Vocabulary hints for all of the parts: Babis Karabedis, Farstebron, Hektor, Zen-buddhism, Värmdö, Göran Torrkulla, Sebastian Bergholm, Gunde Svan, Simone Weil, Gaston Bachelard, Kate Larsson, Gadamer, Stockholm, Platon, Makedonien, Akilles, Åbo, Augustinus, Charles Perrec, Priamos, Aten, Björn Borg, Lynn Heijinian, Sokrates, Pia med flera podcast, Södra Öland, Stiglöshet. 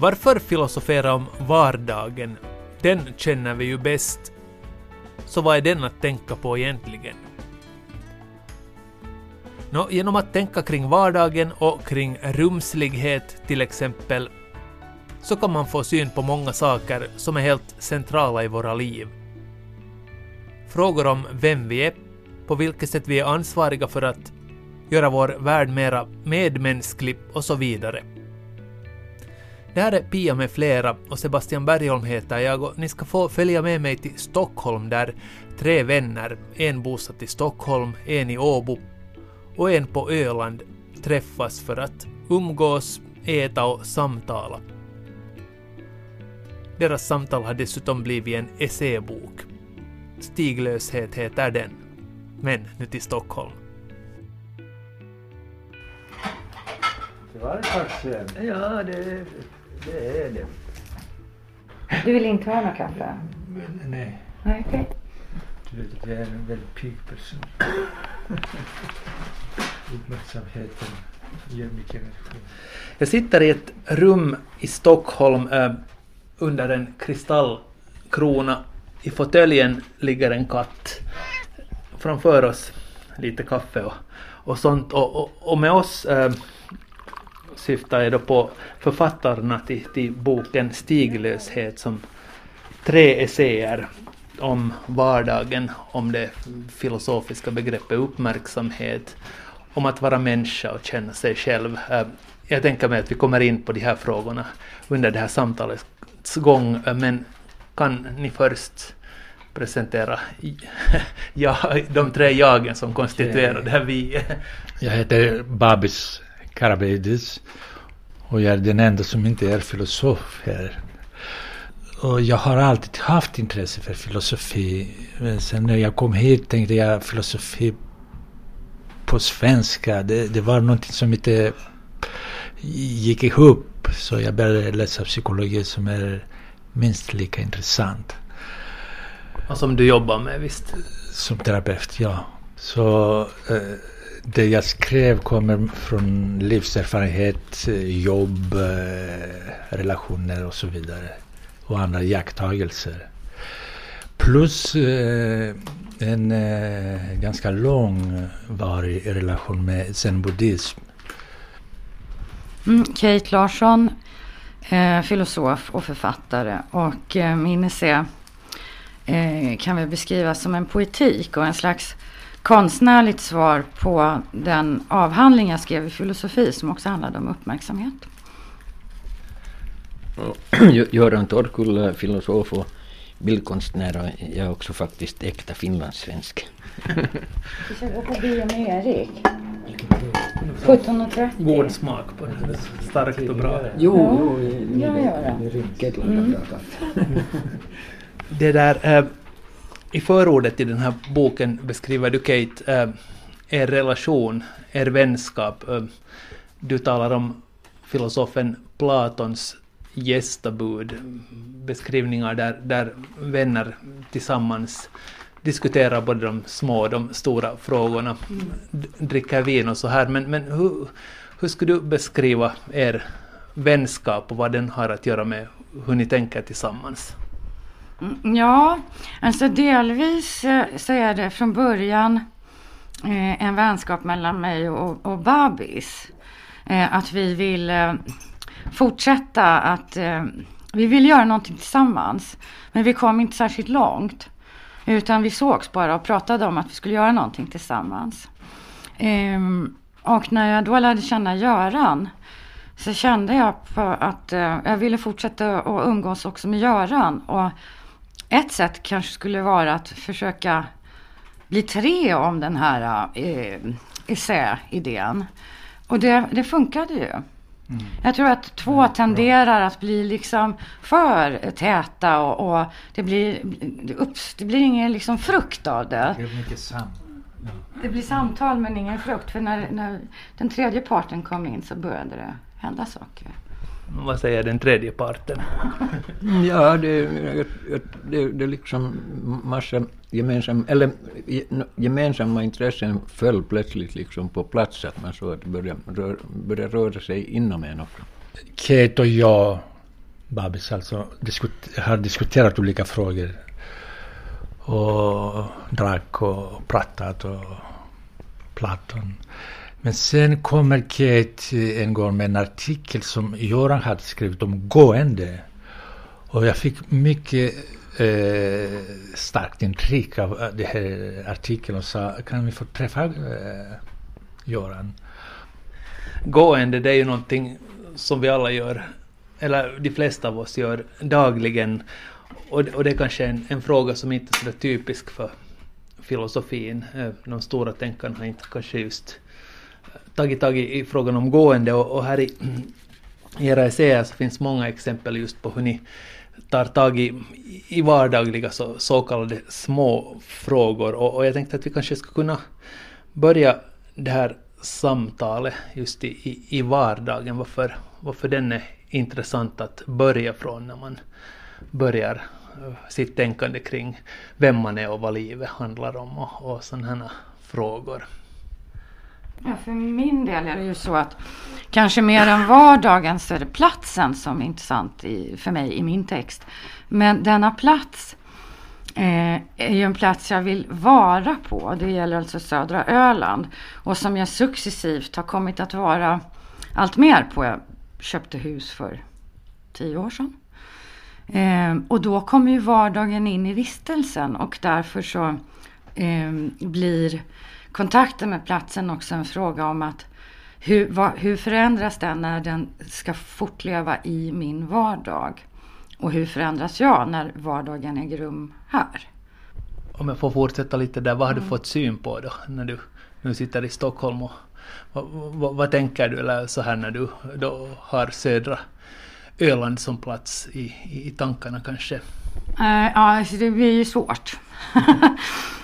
Varför filosofera om vardagen? Den känner vi ju bäst. Så vad är den att tänka på egentligen? Genom att tänka kring vardagen och kring rumslighet till exempel, så kan man få syn på många saker som är helt centrala i våra liv. Frågor om vem vi är, på vilket sätt vi är ansvariga för att göra vår värld mera medmänsklig och så vidare. Det här är Pia med flera och Sebastian Bergholm heter jag och ni ska få följa med mig till Stockholm där tre vänner, en bosatt i Stockholm, en i Åbo och en på Öland träffas för att umgås, äta och samtala. Deras samtal har dessutom blivit en essäbok. Stiglöshet heter den. Men nu till Stockholm. Det var det. Ja, det är det. Du vill inte ha någon kaffe? Nej. Nej, okej. Okay. Du vet att jag är en väldigt pigg person. Uppmärksamheten ger mycket energi. Jag sitter i ett rum i Stockholm under en kristallkrona. I fåtöljen ligger en katt. Framför oss lite kaffe och sånt. Och med oss syftar jag då på författarna till boken Stiglöshet som tre essäer om vardagen, om det filosofiska begreppet uppmärksamhet, om att vara människa och känna sig själv. Jag tänker mig att vi kommer in på de här frågorna under det här samtalets gång, men kan ni först presentera de tre jagen som konstituerar det här vi? Jag heter Babis Karabedis och jag är den enda som inte är filosof här. Och jag har alltid haft intresse för filosofi, men sen när jag kom hit tänkte jag filosofi på svenska. Det var någonting som inte gick ihop, så jag började läsa psykologi som är minst lika intressant. Och som du jobbar med, visst? Som terapeut, ja. Så det jag skrev kommer från livserfarenhet, jobb, relationer och så vidare. Och andra iakttagelser. Plus en ganska långvarig relation med zen-buddhism. Kate Larsson, filosof och författare. Och min essä kan väl beskrivas som en poetik och en slags konstnärligt svar på den avhandling jag skrev i filosofi som också handlade om uppmärksamhet. Göran Torrkulla, filosof och bildkonstnär, och jag är också faktiskt äkta finlandssvensk. Vi ska gå på bio med Erik. 17.30. God smak på det. Starkt och bra. Jo. Det där, i förordet i den här boken beskriver du, Kate, er relation, er vänskap. Du talar om filosofen Platons gästabud, beskrivningar där vänner tillsammans diskuterar både de små och de stora frågorna, dricker vin och så här, men hur skulle du beskriva er vänskap och vad den har att göra med hur ni tänker tillsammans? Ja, alltså delvis så är det från början en vänskap mellan mig och Babis, att vi vill fortsätta att vi vill göra någonting tillsammans, men vi kom inte särskilt långt, utan vi sågs bara och pratade om att vi skulle göra någonting tillsammans. Och när jag då lärde känna Göran, så kände jag på att jag ville fortsätta att umgås också med Göran, och ett sätt kanske skulle vara att försöka bli tre om den här essä-idén, och det funkade ju. Mm. Jag tror att två tenderar att bli liksom för täta och det blir ingen liksom frukt av det. Det blir mycket det blir samtal men ingen frukt, för när den tredje parten kom in så började det hända saker. Vad säger den tredje parten? Ja, det liksom massa gemensamma intressen föll plötsligt liksom på plats, att man så att börja röra sig inom en också. Kate och jag Babis alltså har diskuterat olika frågor och drack och pratat och Platon. Men sen kommer Kate en gång med en artikel som Göran hade skrivit om gående. Och jag fick mycket starkt intryck av den här artikeln och sa, kan vi få träffa Göran? Gående, det är ju någonting som vi alla gör, eller de flesta av oss gör dagligen. Och det är kanske en fråga som inte är så typisk för filosofin. De stora tänkarna har inte kanske just tagit tag i frågan om gående. Och här i era essäer så finns många exempel just på hur ni tar tag i vardagliga så kallade små frågor. Och jag tänkte att vi kanske skulle kunna börja det här samtalet just i vardagen. Varför den är intressant att börja från när man börjar sitt tänkande kring vem man är och vad livet handlar om och sådana här frågor. Ja, för min del är det ju så att kanske mer än vardagen så är det platsen som är intressant för mig i min text. Men denna plats är ju en plats jag vill vara på. Det gäller alltså södra Öland och som jag successivt har kommit att vara allt mer på. Jag köpte hus för 10 år sedan. Och då kommer ju vardagen in i vistelsen och därför så blir kontakten med platsen också en fråga om att hur förändras den när den ska fortleva i min vardag och hur förändras jag när vardagen äger rum här? Om jag får fortsätta lite där, vad har du fått syn på då när du nu sitter i Stockholm och vad tänker du eller så här när du då har södra Öland som plats i tankarna kanske? Ja, det blir ju svårt.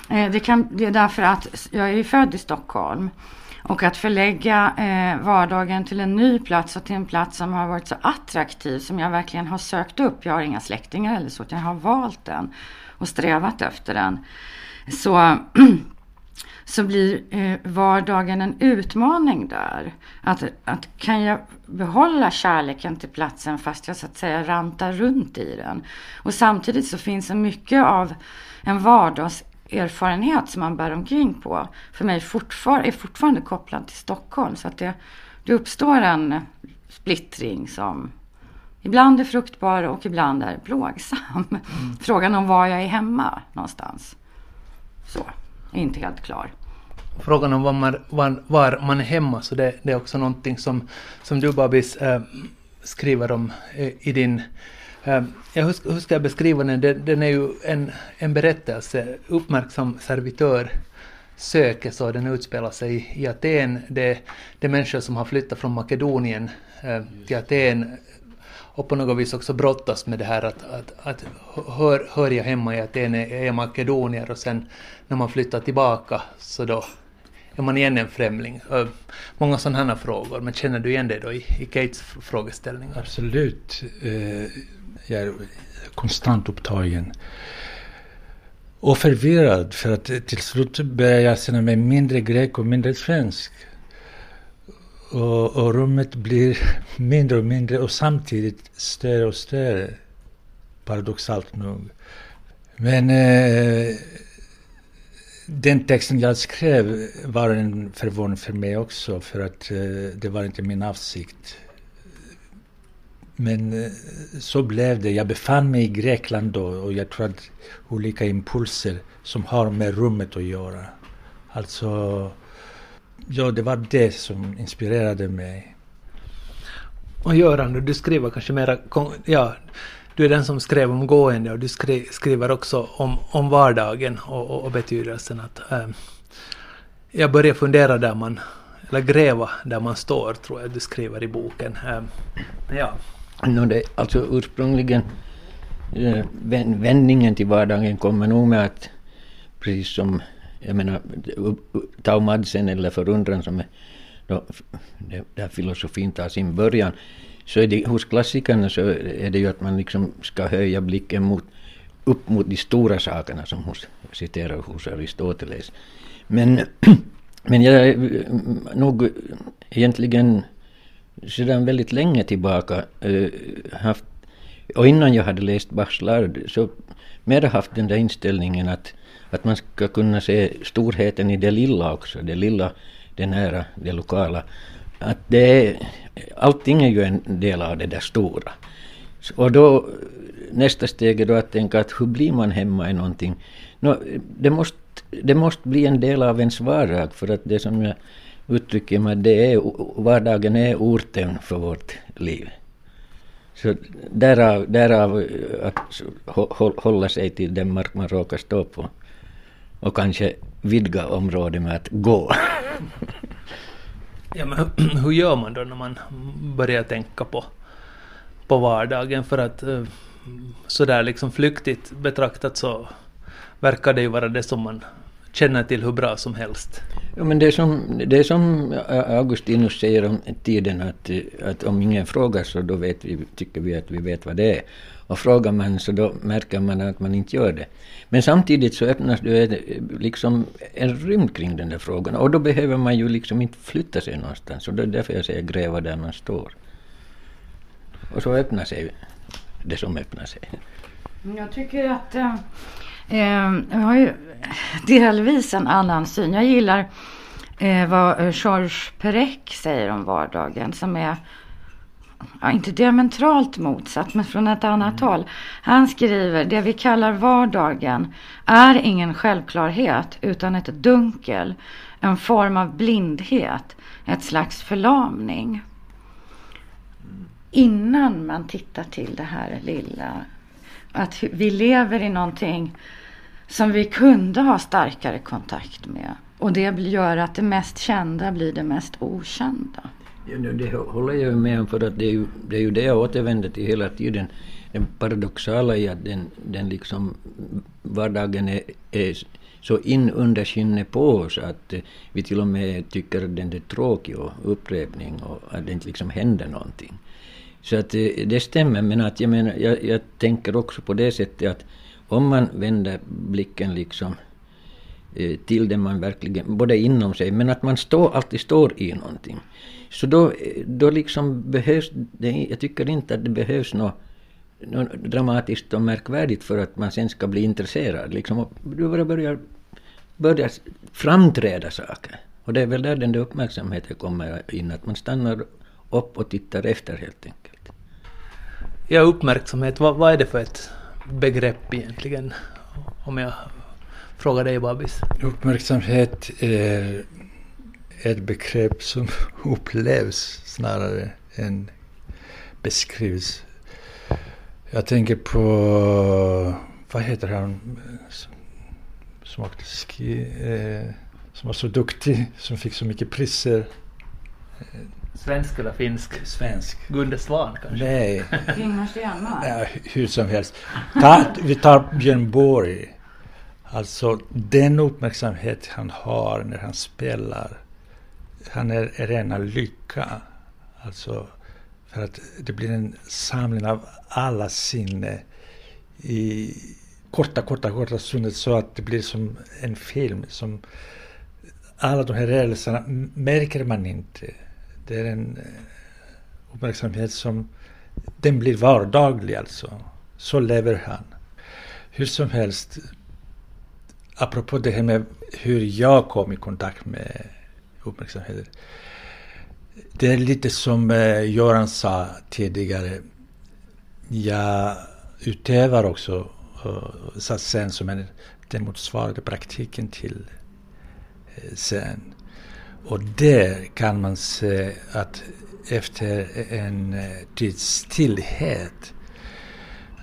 Det är därför att jag är född i Stockholm och att förlägga vardagen till en ny plats och till en plats som har varit så attraktiv som jag verkligen har sökt upp. Jag har inga släktingar eller så, jag har valt den och strävat efter den. Så blir vardagen en utmaning där. Att kan jag behålla kärleken till platsen fast jag så att säga rantar runt i den. Och samtidigt så finns det mycket av en vardagserfarenhet som man bär omkring på. För mig är fortfarande kopplad till Stockholm. Så att det uppstår en splittring som ibland är fruktbar och ibland är plågsam. Frågan om var jag är hemma någonstans. Så. Inte helt klar. Frågan om var man är hemma, så det är också någonting som du, Babis, skriver om i din... Hur ska jag beskriva den? Den är ju en berättelse. Uppmärksam servitör söker, så den utspelar sig i Aten. Det är människor som har flyttat från Makedonien till Aten och på något vis också brottas med det här att hör jag hemma i Aten är makedonier och sen när man flyttar tillbaka så då är man igen en främling. Många sådana här frågor, men känner du igen det då i Kates frågeställningar? Absolut. Jag är konstant upptagen och förvirrad för att till slut börjar jag känna mig mindre grek och mindre svensk. Och rummet blir mindre och mindre och samtidigt större och större, paradoxalt nog. Men den texten jag skrev var en förvåning för mig också, för att det var inte min avsikt. Men så blev det. Jag befann mig i Grekland då och jag tror att olika impulser som har med rummet att göra. Alltså... Ja, det var det som inspirerade mig. Och Göran, du skriver kanske mera... Ja, du är den som skrev om gående och du skriver också om vardagen och betydelsen att... jag börjar fundera där man... Eller gräva där man står, tror jag du skriver i boken. Ja. Alltså ursprungligen... Vändningen till vardagen kommer nog med att... Precis som... Jag menar, taumadsen eller förundran som är då, där filosofin tar sin början, så är det hos klassikerna så är det ju att man liksom ska höja blicken upp mot de stora sakerna som hon citerar hos Aristoteles. Men jag är nog egentligen sedan väldigt länge tillbaka haft Och innan jag hade läst Bachelard så mer haft den där inställningen att man ska kunna se storheten i det lilla också. Det lilla, det nära, det lokala. Att det är, allting är ju en del av det där stora. Och då nästa steg är då att tänka att hur blir man hemma i någonting? Det måste bli en del av ens vardag, för att det som jag uttrycker mig, det är, vardagen är orten för vårt liv. Så därav att hålla sig till den mark man råkar stå på och kanske vidga området med att gå. Ja, men hur gör man då när man börjar tänka på vardagen? För att sådär liksom flyktigt betraktat så verkar det ju vara det som man känner till hur bra som helst. Ja, men det är som Augustinus säger om tiden, att om ingen frågar så då tycker vi att vi vet vad det är. Och frågar man så då märker man att man inte gör det. Men samtidigt så öppnas det liksom en rymd kring den där frågan. Och då behöver man ju liksom inte flytta sig någonstans. Så det är därför jag säger gräva där man står. Och så öppnar sig det som öppnar sig. Jag tycker att jag har ju delvis en annan syn. Jag gillar vad Charles Perrec säger om vardagen, som är inte diametralt motsatt, men från ett annat håll. Han skriver: det vi kallar vardagen är ingen självklarhet utan ett dunkel, en form av blindhet, ett slags förlamning. Innan man tittar till det här lilla, att vi lever i någonting som vi kunde ha starkare kontakt med. Och det gör att det mest kända blir det mest okända. Ja, det håller jag med om, för att det är ju det jag återvänder till hela tiden. Den paradoxala är att den liksom vardagen är så in under skinnet på oss att vi till och med tycker att den är tråkig och upprepning och att det inte liksom händer någonting. Så att det stämmer, men att jag tänker också på det sättet att om man vänder blicken liksom till det man verkligen, både inom sig, men att man alltid står i någonting. Så då liksom behövs det, jag tycker inte att det behövs något dramatiskt och märkvärdigt för att man sen ska bli intresserad. Liksom, du börjar framträda saker. Och det är väl där den där uppmärksamheten kommer in, att man stannar upp och tittar efter helt enkelt. Ja, uppmärksamhet, vad är det för ett begrepp egentligen, om jag frågar dig, Babis? Uppmärksamhet är ett begrepp som upplevs snarare än beskrivs. Jag tänker på, vad heter han som var så duktig, som fick så mycket priser? Svensk eller finsk? Svensk. Gunde Svan kanske? Nej. Nej, hur som helst. Vi tar Björn Borg. Alltså den uppmärksamhet han har när han spelar. Han är rena lycka. Alltså för att det blir en samling av alla sinne i korta stunder, så att det blir som en film. Som alla de här rörelserna märker man inte. Det är en uppmärksamhet som den blir vardaglig, alltså. Så lever han. Hur som helst, apropå det här med hur jag kom i kontakt med uppmärksamheten. Det är lite som Göran sa tidigare. Jag utövar också satsén som är den motsvarande praktiken till zen. Och där kan man se att efter en tids stillhet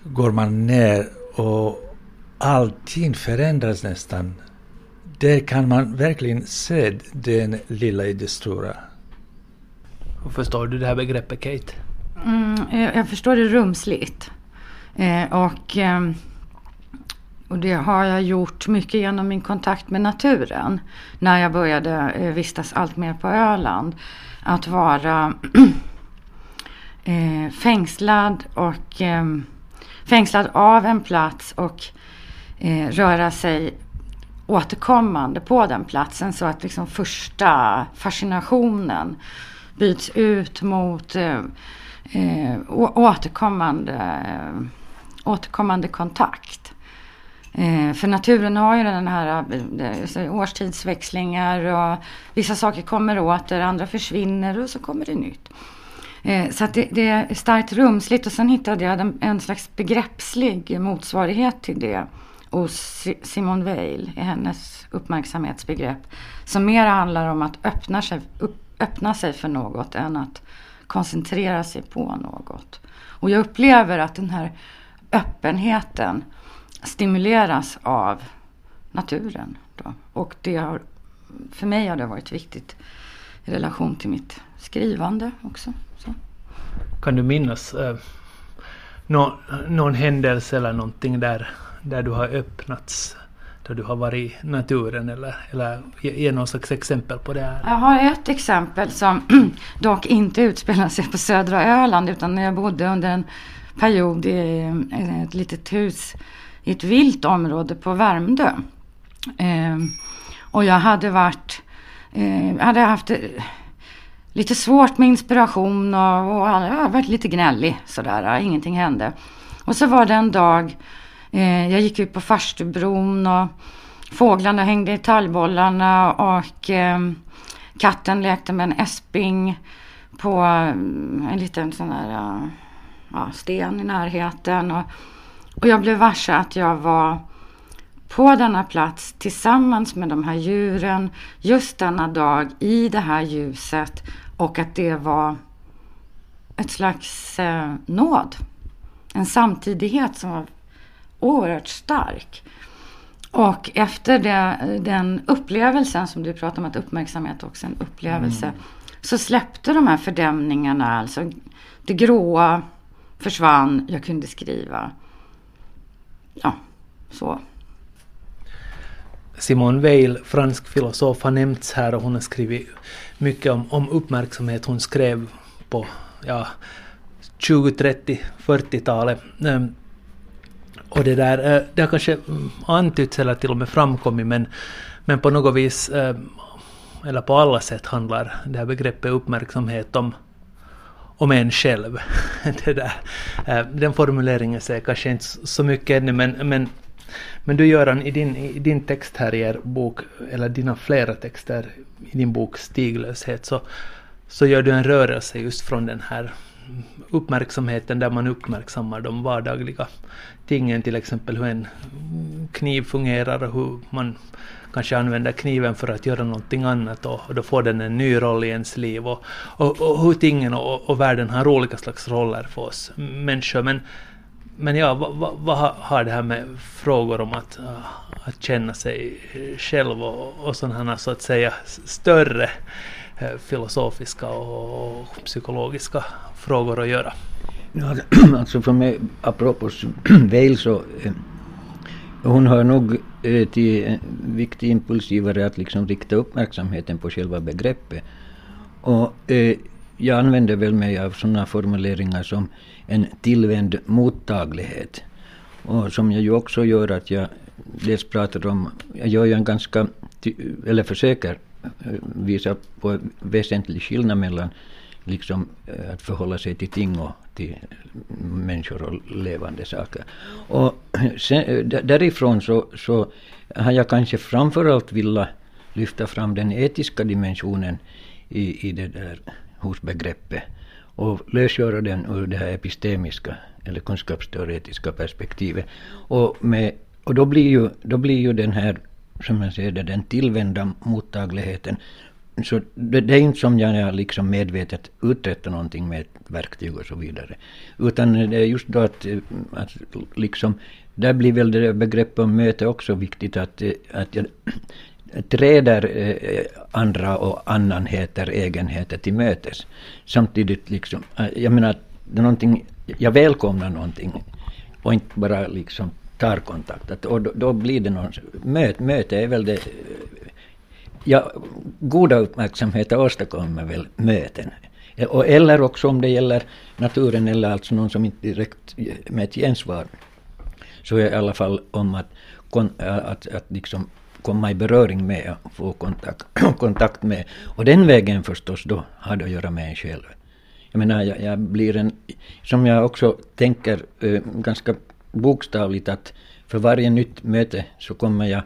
går man ner och allting förändras nästan. Där kan man verkligen se den lilla i det stora. Hur förstår du det här begreppet, Kate? Jag förstår det rumsligt. Och det har jag gjort mycket genom min kontakt med naturen. När jag började vistas allt mer på Öland. Att vara fängslad av en plats och röra sig återkommande på den platsen. Så att liksom första fascinationen byts ut mot återkommande kontakt. För naturen har ju den här årstidsväxlingar och vissa saker kommer åter, andra försvinner och så kommer det nytt. Så att det är starkt rumsligt, och sen hittade jag en slags begreppslig motsvarighet till det hos Simone Weil i hennes uppmärksamhetsbegrepp, som mer handlar om att öppna sig för något än att koncentrera sig på något. Och jag upplever att den här öppenheten stimuleras av naturen då. Och det har, för mig har det varit viktigt i relation till mitt skrivande också. Så. Kan du minnas någon händelse eller någonting där du har öppnats, där du har varit i naturen, eller ge någon slags exempel på det här? Jag har ett exempel som dock inte utspelar sig på södra Öland, utan när jag bodde under en period i ett litet hus i ett vilt område på Värmdö. Och jag hade haft lite svårt med inspiration och jag varit lite gnällig sådär, ingenting hände. Och så var det en dag, jag gick ut på Farstebron och fåglarna hängde i tallbollarna och katten lekte med en äsping på en liten sån där sten i närheten, och jag blev varse att jag var på denna plats tillsammans med de här djuren just denna dag i det här ljuset, och att det var ett slags nåd, en samtidighet som var oerhört stark. Och efter den upplevelsen som du pratar om, att uppmärksamhet också en upplevelse, så släppte de här fördämningarna, alltså det gråa försvann, jag kunde skriva. Ja, så. Simone Weil, fransk filosof, har nämnts här, och hon har skrivit mycket om uppmärksamhet. Hon skrev på 20, 30, 40-talet. Och det har kanske antytts eller till och med framkommit, men på något vis, eller på alla sätt, handlar det här begreppet uppmärksamhet om en själv. Den formuleringen säger kanske inte så mycket ännu, men du, Göran, i din text här i er bok, eller dina flera texter i din bok Stiglöshet, så gör du en rörelse just från den här uppmärksamheten, där man uppmärksammar de vardagliga tingen, till exempel hur en kniv fungerar och hur man kanske använder kniven för att göra någonting annat, och då får den en ny roll i ens liv, och hur tingen och världen har olika slags roller för oss människor. Men vad har det här med frågor om att känna sig själv och sådana här, så att säga, större filosofiska och psykologiska frågor att göra? Ja, alltså för mig, apropå Weil, så hon har nog till en viktig impulsgivare att liksom rikta uppmärksamheten på själva begreppet. Och jag använder väl mig av sådana formuleringar som en tillvänd mottaglighet. Och som jag ju också gör, att jag dels pratar om, jag gör en ganska, eller försöker visa på väsentlig skillnad mellan liksom att förhålla sig till ting och till människor och levande saker. Och sen, därifrån så har jag kanske framförallt vilja lyfta fram den etiska dimensionen i det där hos begreppet, och lösgöra den ur det här epistemiska eller kunskapsteoretiska perspektivet. Och då blir ju den här, som man säger, den tillvända mottagligheten. Så det är inte som jag liksom medvetet uträttar någonting med ett verktyg och så vidare. Utan det är just då att liksom, där blir väl det begreppet om möte också viktigt, att jag träder andra och annanheter, egenheter till mötes. Samtidigt liksom, jag menar, någonting, jag välkomnar någonting och inte bara liksom tar kontakt. Och då blir det någon möte är väl det. Ja, goda uppmärksamheter åstadkommer väl möten. Och eller också om det gäller naturen, eller alltså någon som inte direkt med ett gensvar, så är i alla fall om att liksom komma i beröring med och få kontakt med. Och den vägen förstås då har det att göra med en själv. Jag menar, jag blir en, som jag också tänker ganska bokstavligt, att för varje nytt möte så kommer jag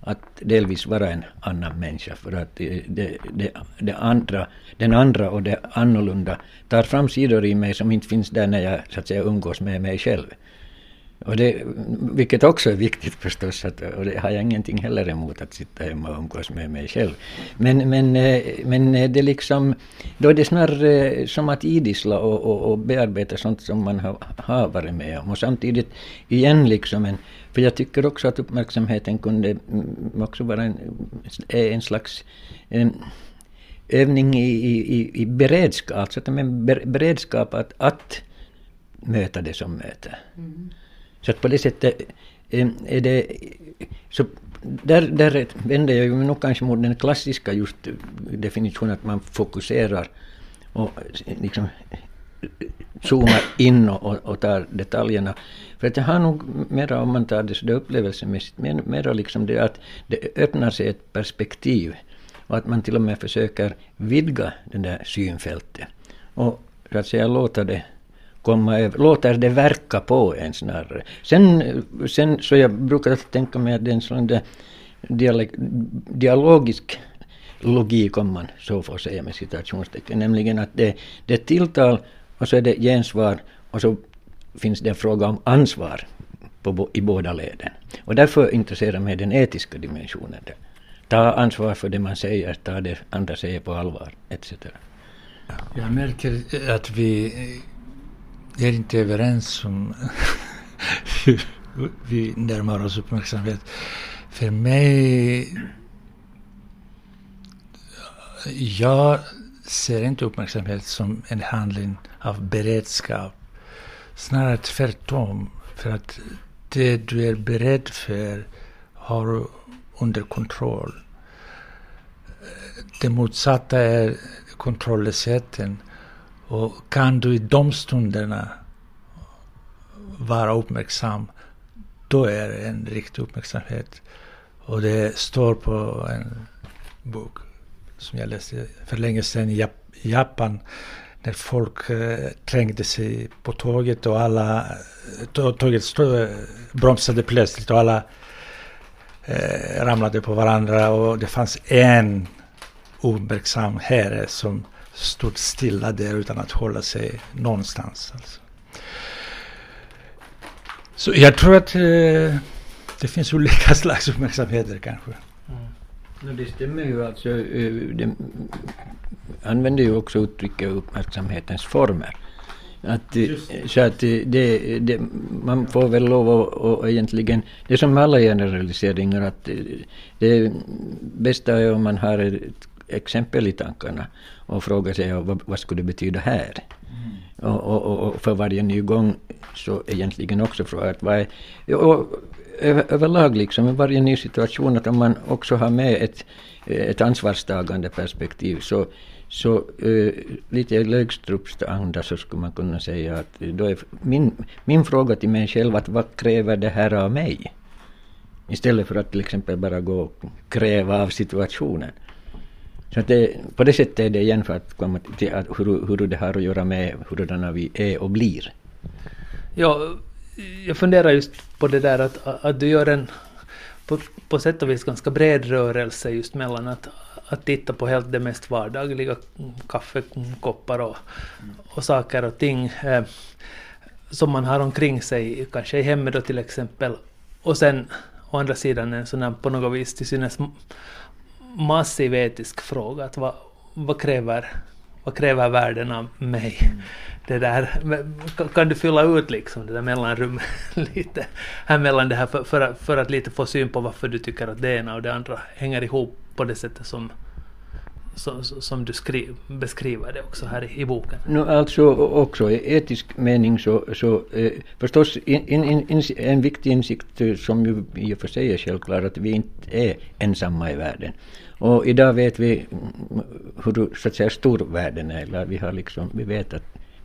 att delvis vara en annan människa, för att den andra och det annorlunda tar fram sidor i mig som inte finns där när jag, så att säga, umgås med mig själv. Och det, vilket också är viktigt förstås, att, och det har jag ingenting heller emot, att sitta hemma och umgås med mig själv. Men det liksom, då är det snarare som att idissla och bearbeta sånt som man har varit med om. Och samtidigt igen liksom en, för jag tycker också att uppmärksamheten kunde också vara en slags övning i beredskap, alltså att en beredskap att möta det som möter. Mm. Så att på det sättet är det, så där vänder jag ju nog kanske mot den klassiska just definitionen, att man fokuserar och liksom zoomar in och tar detaljerna. För att jag har nog mera, om man tar det så det upplevelsemässigt, mera liksom det att det öppnar sig ett perspektiv och att man till och med försöker vidga den där synfältet och så att säga låta det komma över, låter det verka på en snarare. Sen så jag brukar alltid tänka mig att det är en sån där dialogisk logik, om man så får säga med citationstecken, nämligen att det är tilltal och så är det gensvar och så finns det en fråga om ansvar i båda leden. Och därför intresserar mig den etiska dimensionen. Där. Ta ansvar för det man säger, ta det andra säger på allvar, etc. Jag märker att vi är inte överens om hur vi närmar oss uppmärksamhet. För mig, jag ser inte uppmärksamhet som en handling av beredskap. Snarare tvärtom. För att det du är beredd för har du under kontroll. Det motsatta är kontrollsätten. Och kan du i de stunderna vara uppmärksam, då är det en riktig uppmärksamhet. Och det står på en bok som jag läste för länge sedan i Japan, när folk trängde sig på tåget och alla tåget bromsade plötsligt och alla ramlade på varandra, och det fanns en uppmärksam herre som stod stilla där utan att hålla sig någonstans. Alltså. Så jag tror att det finns olika slags uppmärksamheter kanske. Mm. No, det stämmer ju. Alltså, de använder ju också uttrycket uppmärksamhetens former. Så att man får väl lov att egentligen, det är som alla generaliseringar, att det bästa är om man har ett exempel i tankarna och fråga sig vad skulle det betyda här. Mm. Och för varje ny gång så egentligen också fråga att vad är, och överlag liksom i varje ny situation, att om man också har med ett ansvarstagande perspektiv, så lite lögstrupstanda så skulle man kunna säga att då är min fråga till mig själv att vad kräver det här av mig? Istället för att till exempel bara gå och kräva av situationen. Så det, på det sättet är det igen för att komma till att hur det har att göra med hurdana vi är och blir. Ja, jag funderar just på det där att du gör en på sätt och vis ganska bred rörelse just mellan att titta på helt det mest vardagliga, kaffekoppar och saker och ting som man har omkring sig, kanske i hemmet då till exempel. Och sen å andra sidan en sån här på något vis till synes massiv etisk fråga, att vad kräver världen av mig? Mm. Det där, kan du fylla ut liksom det där mellanrummet lite här mellan det här för att lite få syn på varför du tycker att det ena och det andra hänger ihop på det sättet som du beskriver det också här i boken. No, alltså också i etisk mening så förstås en viktig insikt som ju i och för sig är självklart, att vi inte är ensamma i världen. Och idag vet vi hur så att säga stor världen är, eller vi har liksom, vi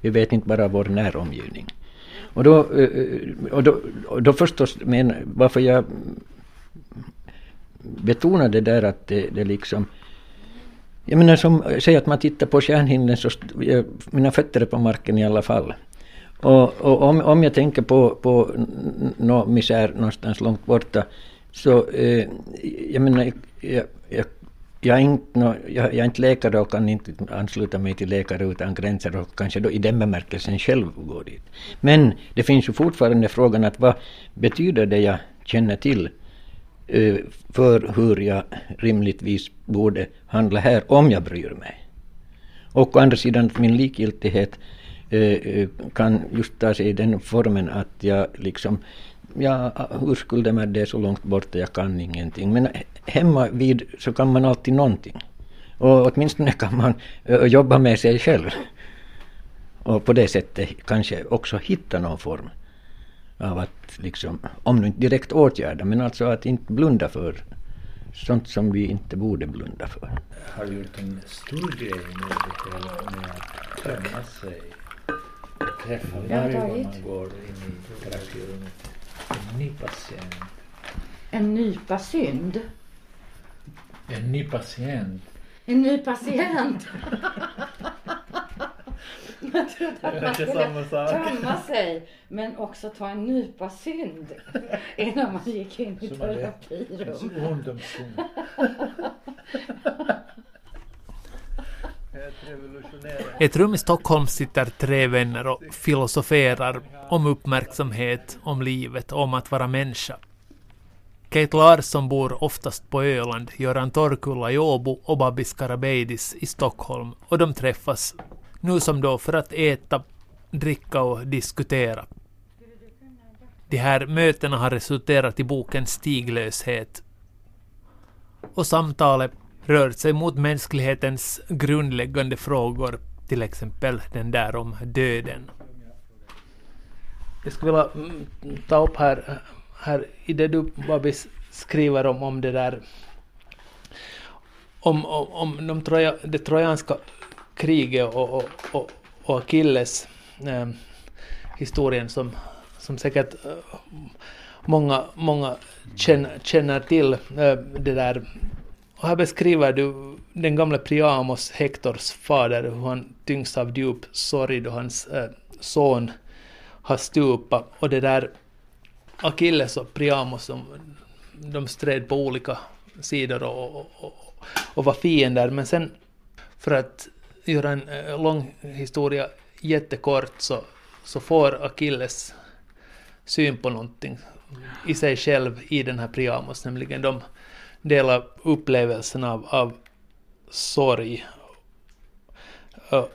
vet inte bara vår näromgivning. Och då förstås, men varför jag betonade där att det liksom Jag menar, som säger att man tittar på stjärnhimlen så mina fötter är på marken i alla fall. Och om jag tänker på någon misär någonstans långt borta, så jag menar, jag är inte läkare och kan inte ansluta mig till Läkare utan gränser och kanske då i den bemärkelsen själv går dit. Men det finns ju fortfarande frågan att vad betyder det jag känner till för hur jag rimligtvis borde handla här om jag bryr mig. Och å andra sidan att min likgiltighet kan just ta sig i den formen att jag liksom, ja, urskulda med det så långt borta, jag kan ingenting. Men hemma vid så kan man alltid någonting. Och åtminstone kan man jobba med sig själv. Och på det sättet kanske också hitta någon form av att liksom, om inte direkt åtgärda, men alltså att inte blunda för sånt som vi inte borde blunda för. Har du gjort en stor grej med att tömma sig? Jag har tagit. Går in i terapierna. En ny patient. Jag tror att man skulle tömma sig, men också ta en nypa synd innan man gick in i terapirum. Ett rum i Stockholm sitter tre vänner och filosoferar om uppmärksamhet, om livet, om att vara människa. Kate Larsson bor oftast på Öland, Göran Torrkulla i Åbo och Babis Karabedis i Stockholm, och de träffas nu som då för att äta, dricka och diskutera. De här mötena har resulterat i boken Stiglöshet, och samtalet rör sig mot mänsklighetens grundläggande frågor, till exempel den där om döden. Jag skulle vilja ta upp här i det du, Babis, skriver om det där, om det trojanska kriget och Akilles historien som säkert många känner till det där. Och här beskriver du den gamla Priamos, Hektors fader, hur han tyngs av djup sorg då hans son har stupat. Och det där Akilles och Priamos, de stred på olika sidor och var fiender. Men sen, för att göra en lång historia jättekort, så får Akilles syn på någonting i sig själv i den här Priamos, nämligen de delar upplevelsen av sorg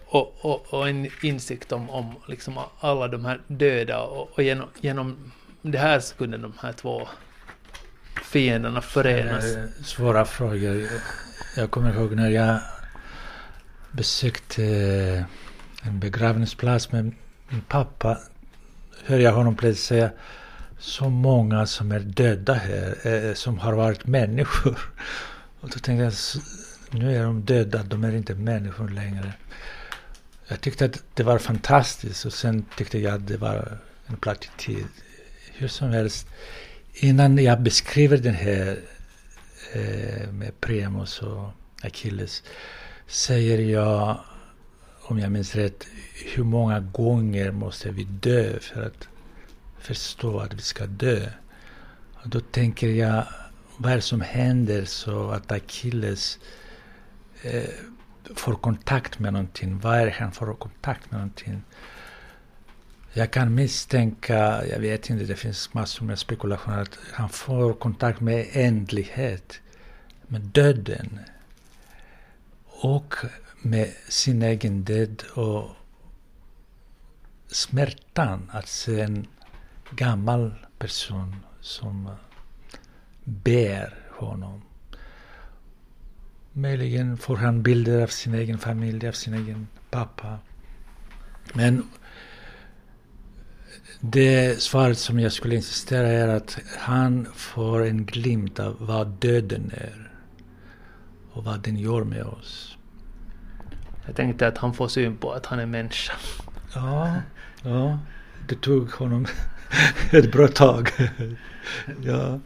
och en insikt om liksom alla de här döda, och genom det här så kunde de här två fienderna förenas. Svåra frågor. Jag kommer ihåg när jag besökte en begravningsplats med min pappa, hör jag honom plötsligt säga: så många som är döda här, som har varit människor. Och då tänkte jag, nu är de döda, de är inte människor längre. Jag tyckte att det var fantastiskt, och sen tyckte jag att det var en platityd. Hur som helst, innan jag beskriver den här med Priamos och Akilles, säger jag, om jag minns rätt, hur många gånger måste vi dö för att förstå att vi ska dö. Och då tänker jag, vad är det som händer så att Akilles får kontakt med någonting? Vad är han får kontakt med någonting? Jag kan misstänka, jag vet inte, det finns massor med spekulationer, att han får kontakt med ändlighet, med döden och med sin egen död och smärtan att se en gammal person som bär honom. Möjligen får han bilder av sin egen familj, av sin egen pappa. Men det svaret som jag skulle insistera är att han får en glimt av vad döden är och vad den gör med oss. Jag tänkte att han får syn på att han är människa. Ja, det tog honom ett bra tag. Ja.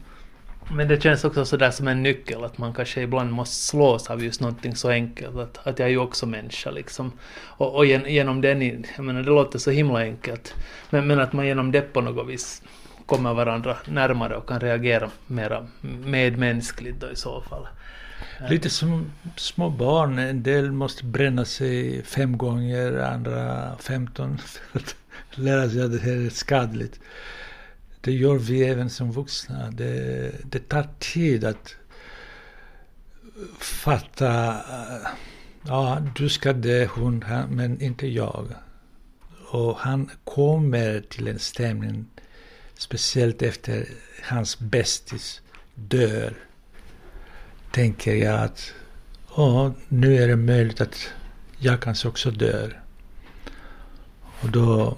Men det känns också sådär som en nyckel, att man kanske ibland måste slås av just någonting så enkelt, att jag är ju också människa liksom. Och genom den, jag menar det låter så himla enkelt, men att man genom det på något vis kommer varandra närmare och kan reagera mer medmänskligt då i så fall. Lite som små barn, en del måste bränna sig 5 gånger, andra 15 för att lära sig att det här är skadligt. Det gör vi även som vuxna. Det tar tid att fatta, ja, du ska det, hon, men inte jag. Och han kommer till en stämning, speciellt efter hans bästis dör, tänker jag att nu är det möjligt att jag kanske också dör. Och då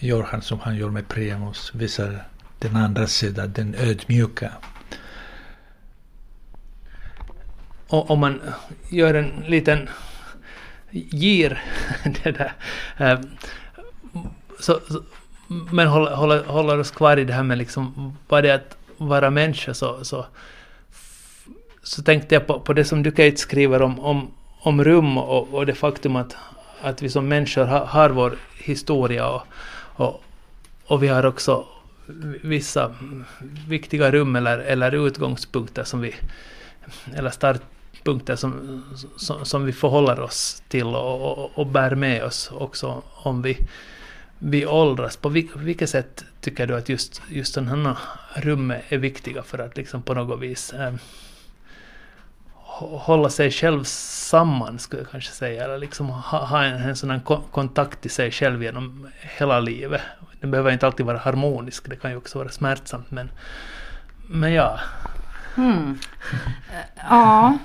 gör han som han gör med Priamos, visar den andra sidan, den ödmjuka. Och om man gör en liten gir det där, så, men håller oss kvar i det här med liksom, vad det är att vara människa, så tänkte jag på det som du Kate skriver om rum och det faktum att vi som människor har vår historia och vi har också vissa viktiga rum eller utgångspunkter eller startpunkter som vi förhåller oss till och bär med oss också om vi åldras. På vilket sätt tycker du att just den här rummet är viktiga för att liksom på något vis hålla sig själv samman, skulle jag kanske säga, eller liksom ha en sån här kontakt till sig själv genom hela livet? Det behöver inte alltid vara harmonisk, det kan ju också vara smärtsamt, men ja. Ja.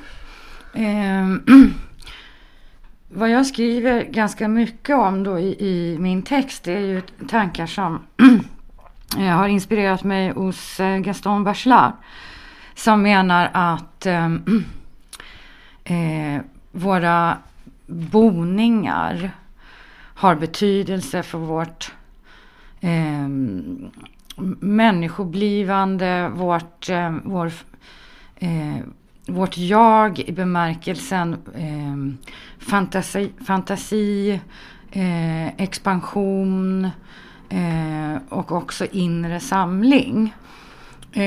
Vad jag skriver ganska mycket om då i min text är ju tankar som har inspirerat mig hos Gaston Bachelard, som menar att våra boningar har betydelse för vårt människoblivande, vårt jag i bemärkelsen fantasi, expansion och också inre samling.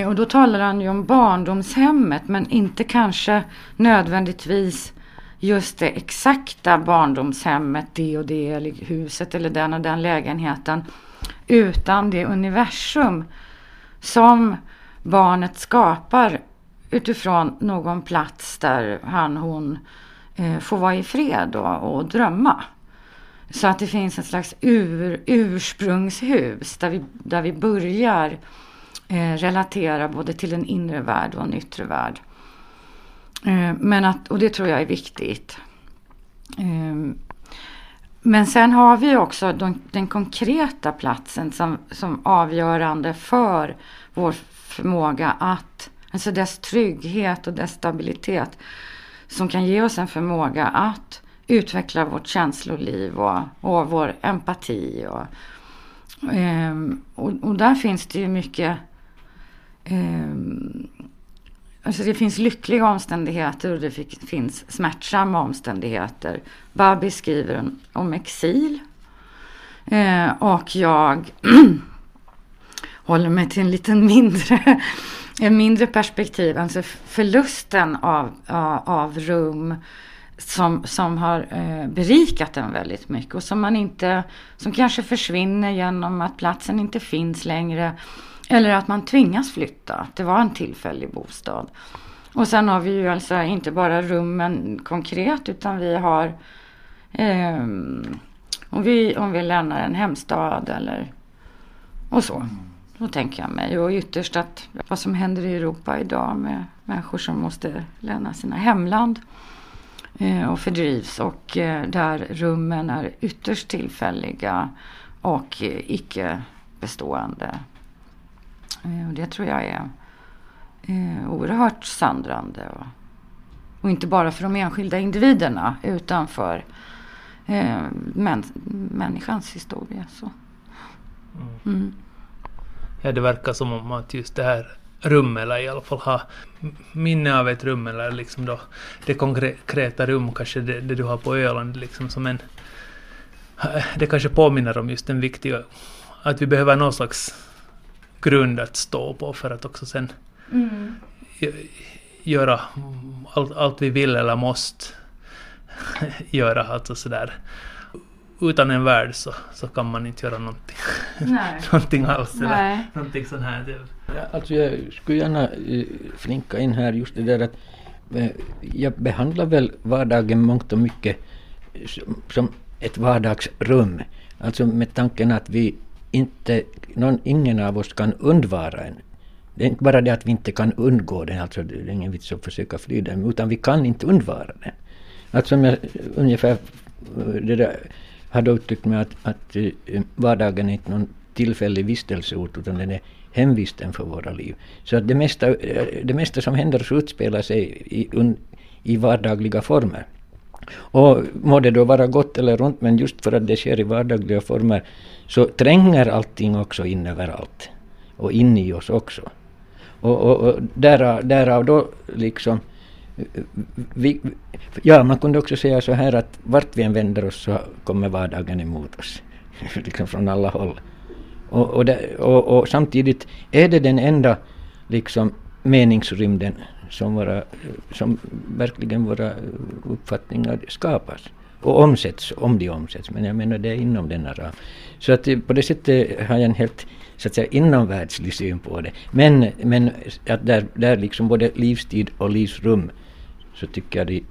Och då talar han ju om barndomshemmet, men inte kanske nödvändigtvis just det exakta barndomshemmet, det och det, eller huset eller den och den lägenheten, utan det universum som barnet skapar utifrån någon plats där hon får vara i fred och drömma. Så att det finns en slags ursprungshus där vi börjar relatera både till en inre värld och en yttre värld. Och det tror jag är viktigt. Men sen har vi också den konkreta platsen som avgörande för vår förmåga att, alltså dess trygghet och dess stabilitet, som kan ge oss en förmåga att utveckla vårt känsloliv och vår empati och där finns det ju mycket, alltså det finns lyckliga omständigheter och det finns smärtsamma omständigheter. Babis skriver om exil och jag håller mig till en mindre perspektiv, alltså förlusten av rum som har berikat den väldigt mycket och som kanske försvinner genom att platsen inte finns längre, eller att man tvingas flytta. Det var en tillfällig bostad. Och sen har vi ju alltså inte bara rummen konkret, utan vi har om vi lämnar en hemstad eller och så. Då tänker jag mig, och ytterst att vad som händer i Europa idag med människor som måste lämna sina hemland och fördrivs, och där rummen är ytterst tillfälliga och icke-bestående. Och det tror jag är oerhört sandrande, och inte bara för de enskilda individerna utan för människans historia. Så. Mm. Det verkar som om att just det här rum, eller i alla fall ha minne av ett rum, eller liksom då det konkreta rum, kanske det du har på Öland, liksom som en, det kanske påminner om just den viktiga, att vi behöver någon slags grund att stå på för att också sen göra allt vi vill eller måste göra, alltså sådär. Utan en värld så kan man inte göra någonting, någonting alls. Nej. Eller någonting sånt här. Alltså jag skulle gärna flinka in här just det där att jag behandlar väl vardagen mångt och mycket som ett vardagsrum. Alltså med tanken att vi inte, ingen av oss kan undvara en. Det är inte bara det att vi inte kan undgå den, alltså det är ingen vits att försöka fly den, utan vi kan inte undvara den. Alltså om jag ungefär det där hade uttryckt mig att vardagen är inte någon tillfällig vistelseort, utan den är hemvisten för våra liv. Så att det mesta som händer så utspelar sig i vardagliga former. Och må det då vara gott eller runt, men just för att det sker i vardagliga former så tränger allting också in överallt och in i oss också. Och därav då liksom man kunde också säga så här att vart vi än vänder oss så kommer vardagen emot oss liksom från alla håll, och samtidigt är det den enda liksom meningsrymden som verkligen våra uppfattningar skapas och omsätts, om de omsätts, men jag menar det är inom denna ram. Så att på det sättet har jag en helt, så att säga, inomvärldslig syn på det, men att där liksom både livstid och livsrum, så tycker jag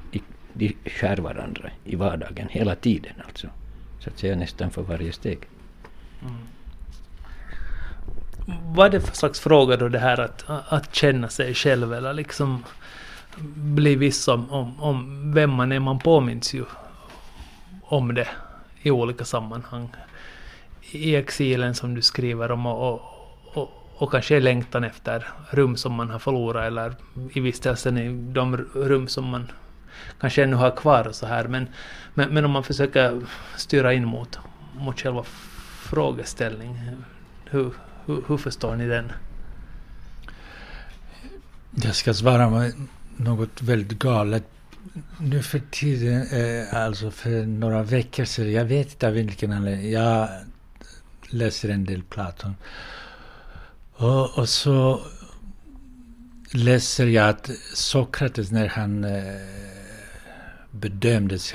de skär varandra i vardagen hela tiden, alltså så att säga nästan för varje steg. Vad är det för slags fråga då det här att känna sig själv, eller liksom bli viss om vem man är? Man påminns ju om det i olika sammanhang, i exilen som du skriver om, och kanske längtan efter rum som man har förlorat, eller i vistelsen i de rum som man kanske ännu har kvar och så här, men om man försöker styra in mot själva frågeställningen, hur förstår ni den? Jag ska svara något väldigt galet. Nu för tiden, alltså för några veckor sedan, jag vet inte av vilken anledning, jag läser en del Platon. Och så läser jag att Sokrates, när han bedömdes,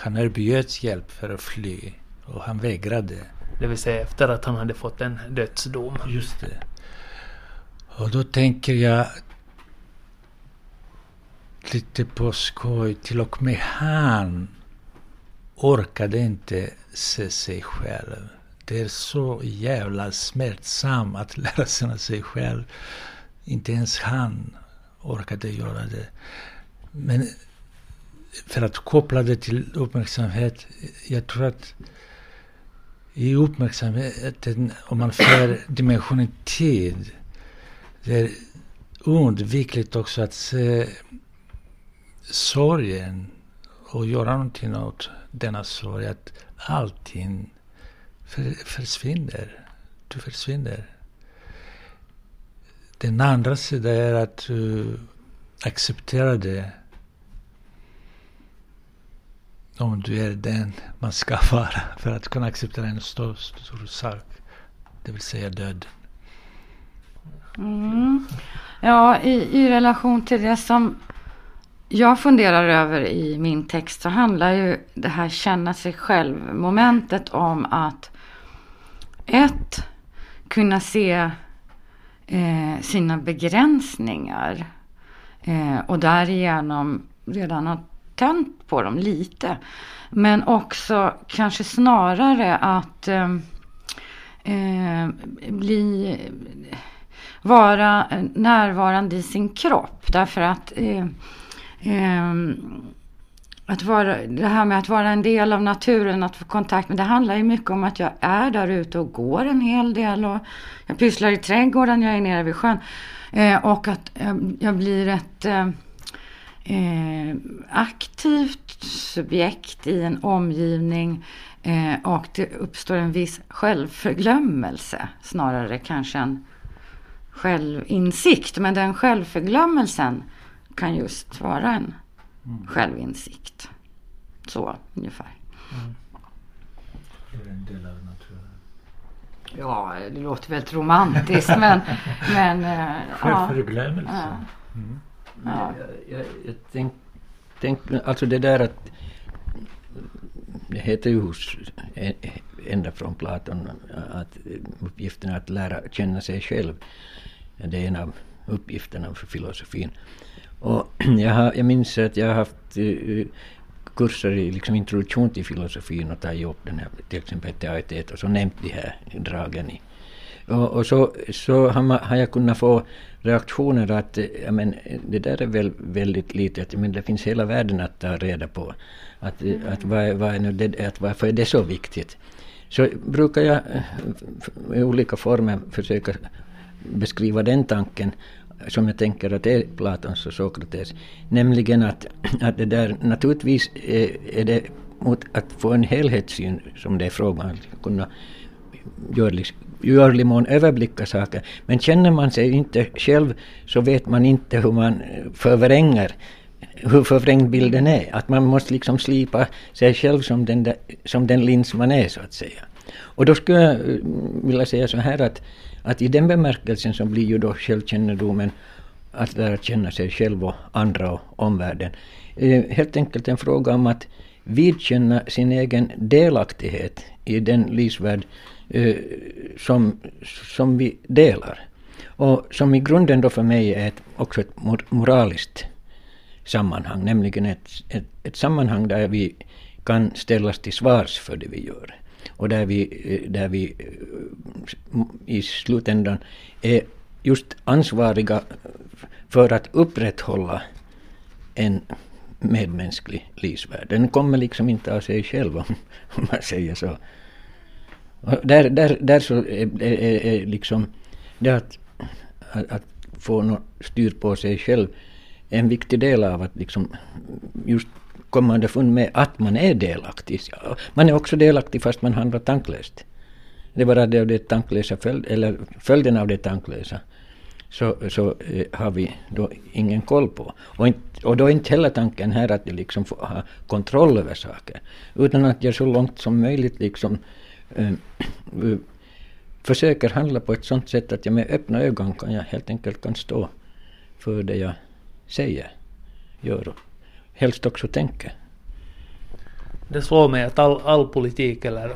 han erbjöds hjälp för att fly, och han vägrade. Det vill säga efter att han hade fått en dödsdom. Just det. Och då tänker jag lite på skoj, till och med han orkade inte se sig själv. Det är så jävla smärtsamt att lära sig själv. Inte ens han orkade göra det. Men för att koppla det till uppmärksamhet, jag tror att i uppmärksamheten, om man för dimensionen tid, det är oundvikligt också att se sorgen och göra någonting åt denna sorg, att allting försvinner. Du försvinner. Den andra sidan är att du accepterar det, om du är den man ska vara för att kunna acceptera en stor sak, det vill säga döden. Ja, i relation till det som jag funderar över i min text, så handlar ju det här känna sig själv momentet om att kunna se sina begränsningar och därigenom redan ha tänt på dem lite, men också kanske snarare att vara närvarande i sin kropp, därför att att vara, det här med att vara en del av naturen, att få kontakt med det, handlar ju mycket om att jag är där ute och går en hel del, och jag pysslar i trädgården, jag är nere vid sjön, och att jag blir ett aktivt subjekt i en omgivning Och det uppstår en viss självförglömmelse, snarare kanske en självinsikt. Men den självförglömmelsen kan just vara en självinsikt. Så ungefär. Mm. Är det en del av naturen? Ja, det låter väldigt romantiskt. men självförglömmelse. Ja. Mm. Ja. Jag tänkte, alltså det där att det heter ju ända från Platon att uppgiften att lära känna sig själv, det är en av uppgifterna för filosofin. Och jag minns att jag har haft kurser i liksom introduktion till filosofin och tagit upp den här, till exempel teatet, och så nämnt de här dragen i. Och så har jag kunnat få reaktioner att men, det där är väl väldigt litet, men det finns hela världen att ta reda på. Att varför är det så viktigt? Så brukar jag i olika former försöka beskriva den tanken som jag tänker att är Platons och Sokrates. Nämligen att det där naturligtvis är det mot att få en helhetssyn som det är frågan att kunna görlig mån överblicka saker. Men känner man sig inte själv så vet man inte hur man hur förvrängd bilden är. Att man måste liksom slipa sig själv som den lins man är, så att säga. Och då skulle jag vilja säga så här att i den bemärkelsen så blir ju då självkännedomen att lära känna sig själv och andra och omvärlden. Helt enkelt en fråga om att vidkänna sin egen delaktighet i den livsvärld som vi delar. Och som i grunden då för mig är också ett moraliskt sammanhang, nämligen ett sammanhang där vi kan ställas till svars för det vi gör. Och där vi i slutändan är just ansvariga för att upprätthålla en medmänsklig livsvärld. Den kommer liksom inte av sig själv, om man säger så. Och där så är liksom det att få något styr på sig själv en viktig del av att liksom just komma underfund med att man är delaktig. Man är också delaktig fast man handlar tanklöst. Det är bara det tanklösa eller följden av det tanklösa. Så har vi då ingen koll på. Och då är inte heller tanken här att jag liksom får ha kontroll över saker. Utan att jag så långt som möjligt liksom försöker handla på ett sånt sätt att jag med öppna ögon kan jag helt enkelt kan stå för det jag säger, gör och helst också tänker. Det slår mig att all politik eller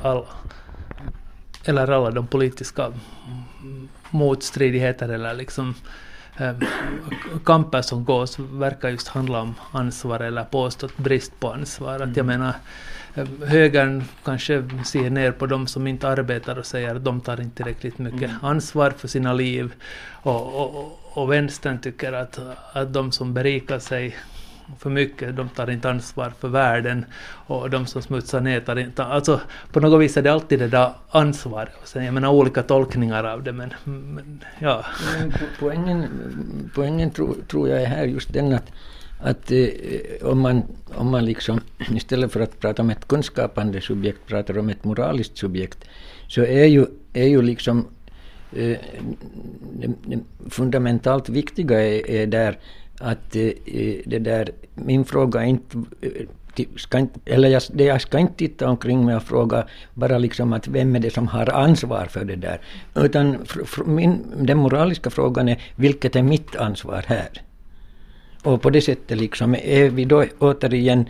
alla de politiska motstridigheter eller liksom kamper som gås verkar just handla om ansvar eller påstått brist på ansvar. Att jag menar, högern kanske ser ner på de som inte arbetar och säger att de tar inte tillräckligt mycket ansvar för sina liv. Och vänstern tycker att de som berikar sig för mycket, de tar inte ansvar för världen, och de som smutsar ner tar inte. Alltså på något vis är det alltid det där ansvaret. Sen, jag menar, olika tolkningar av det, men ja. Poängen tror jag är här just den att om man liksom istället för att prata om ett kunskapande subjekt pratar om ett moraliskt subjekt, så är ju liksom det fundamentalt viktiga är där att det där min fråga jag ska inte titta omkring mig och fråga bara liksom att vem är det som har ansvar för det där, utan den moraliska frågan är vilket är mitt ansvar här. Och på det sättet liksom är vi då återigen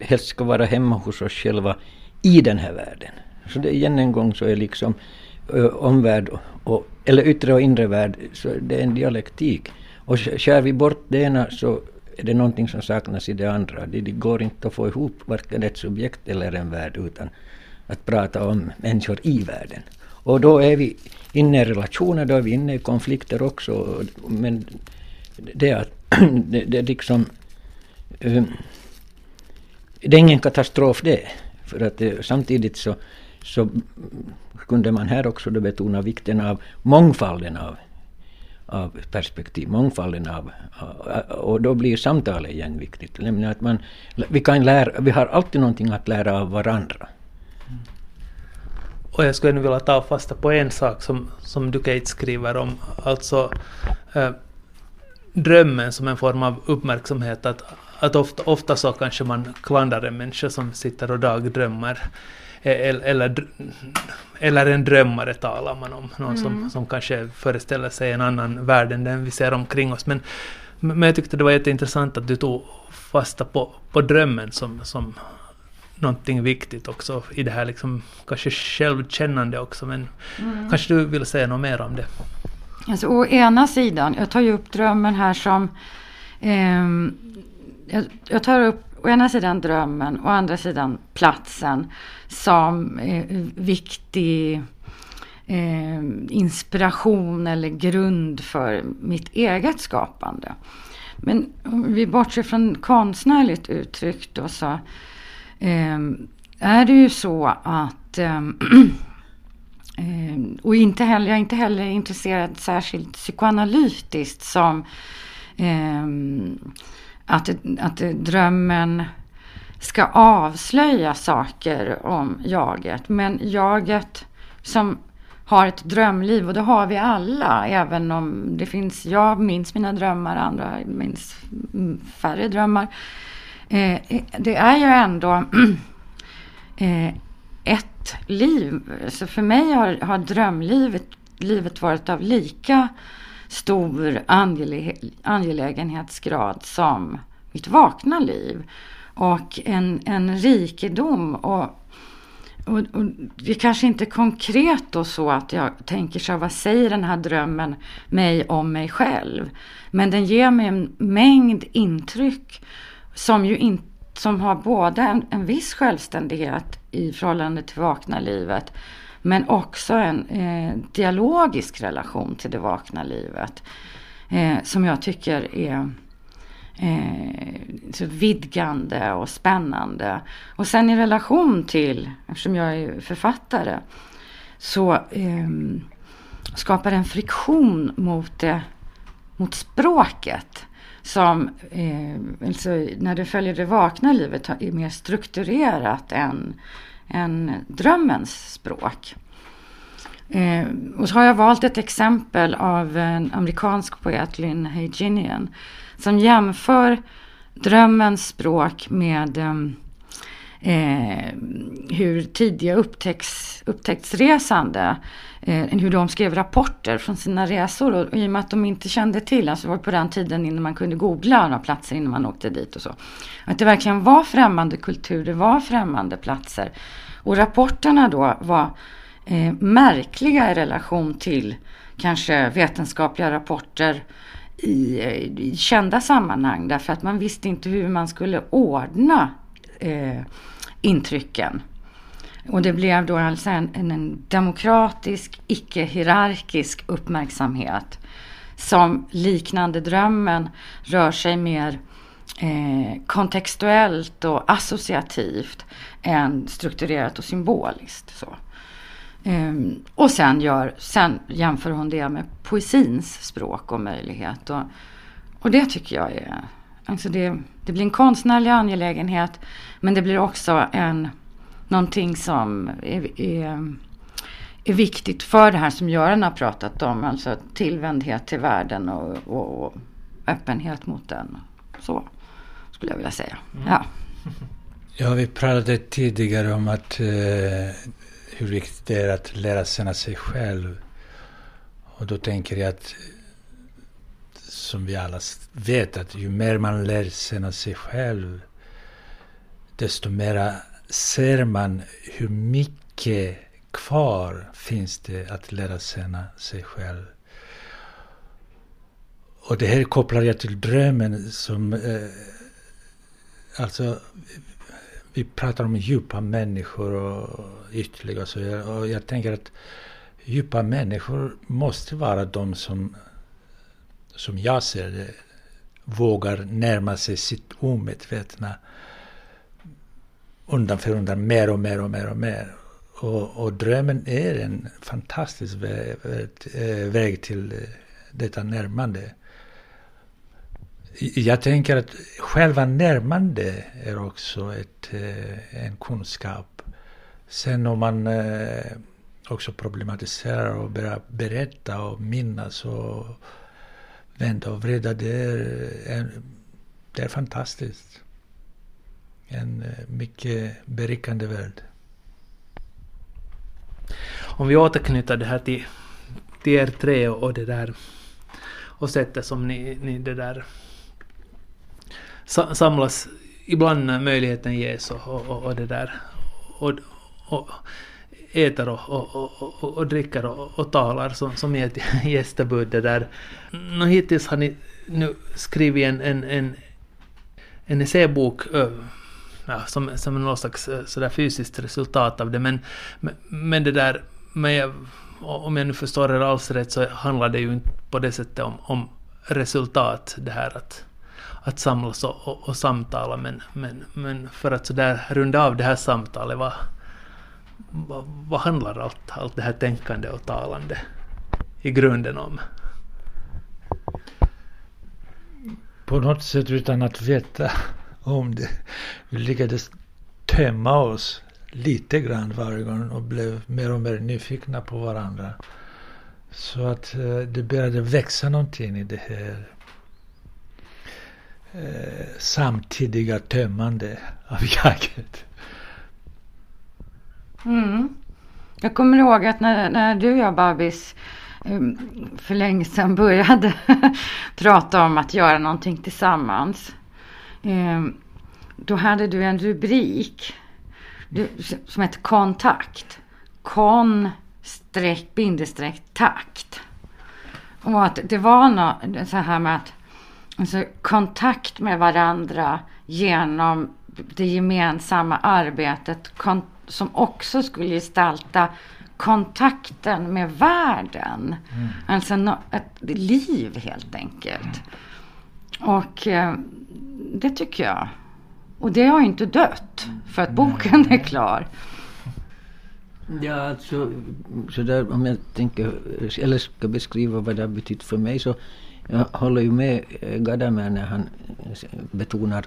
helst ska vara hemma hos oss själva i den här världen. Så det igen en gång så är liksom omvärld eller yttre och inre värld, så det är en dialektik. Och skär vi bort det ena så är det någonting som saknas i det andra. Det går inte att få ihop varken ett subjekt eller en värld utan att prata om människor i världen. Och då är vi inne i relationer, då är vi inne i konflikter också. Men det är liksom det är ingen katastrof det. För att samtidigt så kunde man här också då betona vikten av mångfalden av perspektiv, mångfalden av, och då blir samtalet igen viktigt. Att vi har alltid någonting att lära av varandra. Och jag skulle nu vilja ta fasta på en sak som du, Kate, skriver om. Alltså drömmen som en form av uppmärksamhet. Att ofta så kanske man klandrar en människa som sitter och dagdrömmer. Eller en drömmare talar man om. Någon som kanske föreställer sig en annan värld än den vi ser omkring oss. Men jag tyckte det var jätteintressant att du tog fasta på drömmen som någonting viktigt också i det här liksom, kanske självkännande också, men kanske du vill säga något mer om det? Alltså, å ena sidan, jag tar ju upp drömmen här som jag tar upp å ena sidan drömmen, å andra sidan platsen som viktig inspiration eller grund för mitt eget skapande. Men om vi bortser från konstnärligt uttryck då, så är det ju så att och jag är inte heller intresserad särskilt psykoanalytiskt som att drömmen ska avslöja saker om jaget, men jaget som har ett drömliv, och det har vi alla, även om det finns, jag minns mina drömmar, andra minns färre drömmar. Det är ju ändå ett liv. Så för mig har drömlivet varit av lika stor angelägenhetsgrad som mitt vakna liv. Och en rikedom. Och det kanske inte är konkret då, så att jag tänker så, vad säger den här drömmen mig om mig själv? Men den ger mig en mängd intryck som har både en viss självständighet i förhållande till vakna livet, men också en dialogisk relation till det vakna livet som jag tycker är så vidgande och spännande. Och sen i relation till, eftersom jag är författare, så skapar en friktion mot språket. Som alltså, när du följer det vakna livet, är mer strukturerat än drömmens språk. Och så har jag valt ett exempel av en amerikansk poet, Lynn Heijinian, som jämför drömmens språk med hur tidiga upptäcktsresande, hur de skrev rapporter från sina resor, och i och med att de inte kände till, alltså var på den tiden innan man kunde googla några platser innan man åkte dit och så, att det verkligen var främmande kultur, det var främmande platser, och rapporterna då var märkliga i relation till kanske vetenskapliga rapporter i kända sammanhang, därför att man visste inte hur man skulle ordna intrycken. Och det blev då alltså en demokratisk, icke-hierarkisk uppmärksamhet som liknande drömmen rör sig mer kontextuellt och associativt än strukturerat och symboliskt. Så. Och sen jämför hon det med poesins språk och möjlighet. Och det tycker jag är... Alltså det blir en konstnärlig angelägenhet, men det blir också någonting som är viktigt för det här som Göran har pratat om, alltså tillvändhet till världen och öppenhet mot den. Så skulle jag vilja säga. Ja. Ja, vi pratade tidigare om att hur viktigt det är att lära känna sig själv. Och då tänker jag att, som vi alla vet, att ju mer man lär känna sig själv, desto mera ser man hur mycket kvar finns det att lära känna sig själv. Och det här kopplar jag till drömmen som alltså vi pratar om djupa människor och ytliga, och jag tänker att djupa människor måste vara de som jag ser det, vågar närma sig sitt omedvetna undan för undan, mer och mer. Och drömmen är en fantastisk väg till detta närmande. Jag tänker att själva närmande är också en kunskap. Sen om man också problematisera och berätta och minnas och vända och vrida. Det är fantastiskt. En mycket berikande värld. Om vi återknyter det här till er tre och det där och sättet som ni det där samlas ibland när möjligheten ges och det där och äter och dricker och talar som i ett gästebud det där. Nå, hittills har ni nu skrivit en essäbok som någon slags sådär fysiskt resultat av det, men det där, om jag nu förstår det alls rätt, så handlar det ju inte på det sättet om resultat, det här att samlas och samtala, men för att sådär runda av det här samtalet, vad handlar allt det här tänkande och talande i grunden om? På något sätt, utan att veta om det, vi lyckades tömma oss lite grann varje gång och blev mer och mer nyfikna på varandra. Så att det började växa någonting i det här samtidiga tömmande av jaget. Mm. Jag kommer ihåg att när du och jag, Babis, för länge sedan började prata om att göra någonting tillsammans, då hade du en rubrik som heter kontakt. Kon-bindestreck-takt. Och att det var något så här med att, alltså, kontakt med varandra genom det gemensamma arbetet som också skulle gestalta kontakten med världen. Mm. Alltså ett liv, helt enkelt. Och det tycker jag. Och det har ju inte dött, för att boken är klar. Ja, alltså, så där, om jag tänker, eller ska beskriva vad det har betytt för mig, så jag håller ju med Gadamer när han betonar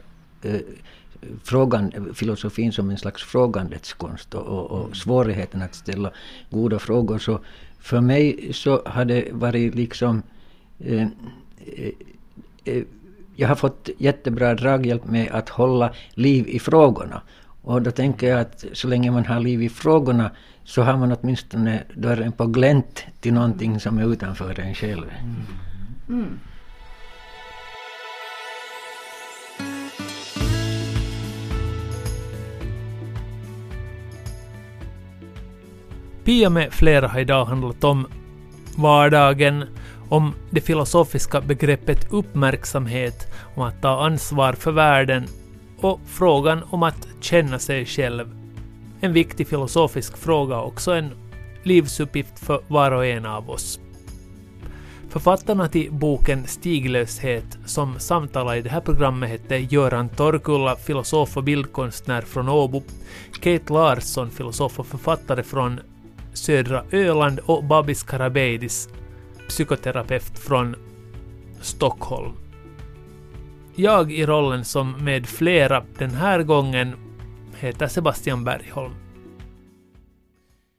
frågan, filosofin som en slags frågandets konst och svårigheten att ställa goda frågor. Så för mig så har det varit liksom jag har fått jättebra draghjälp med att hålla liv i frågorna. Och då tänker jag att så länge man har liv i frågorna, så har man åtminstone dörren på glänt till någonting som är utanför en själv. Mm. Pia med flera har idag handlat om vardagen, om det filosofiska begreppet uppmärksamhet, om att ta ansvar för världen och frågan om att känna sig själv. En viktig filosofisk fråga, också en livsuppgift för var och en av oss. Författarna till boken Stiglöshet, som samtalar i det här programmet, hette Göran Torrkulla, filosof och bildkonstnär från Åbo, Kate Larsson, filosof och författare från Södra Öland, och Babis Karabedis, psykoterapeut från Stockholm. Jag i rollen som med flera den här gången heter Sebastian Bergholm.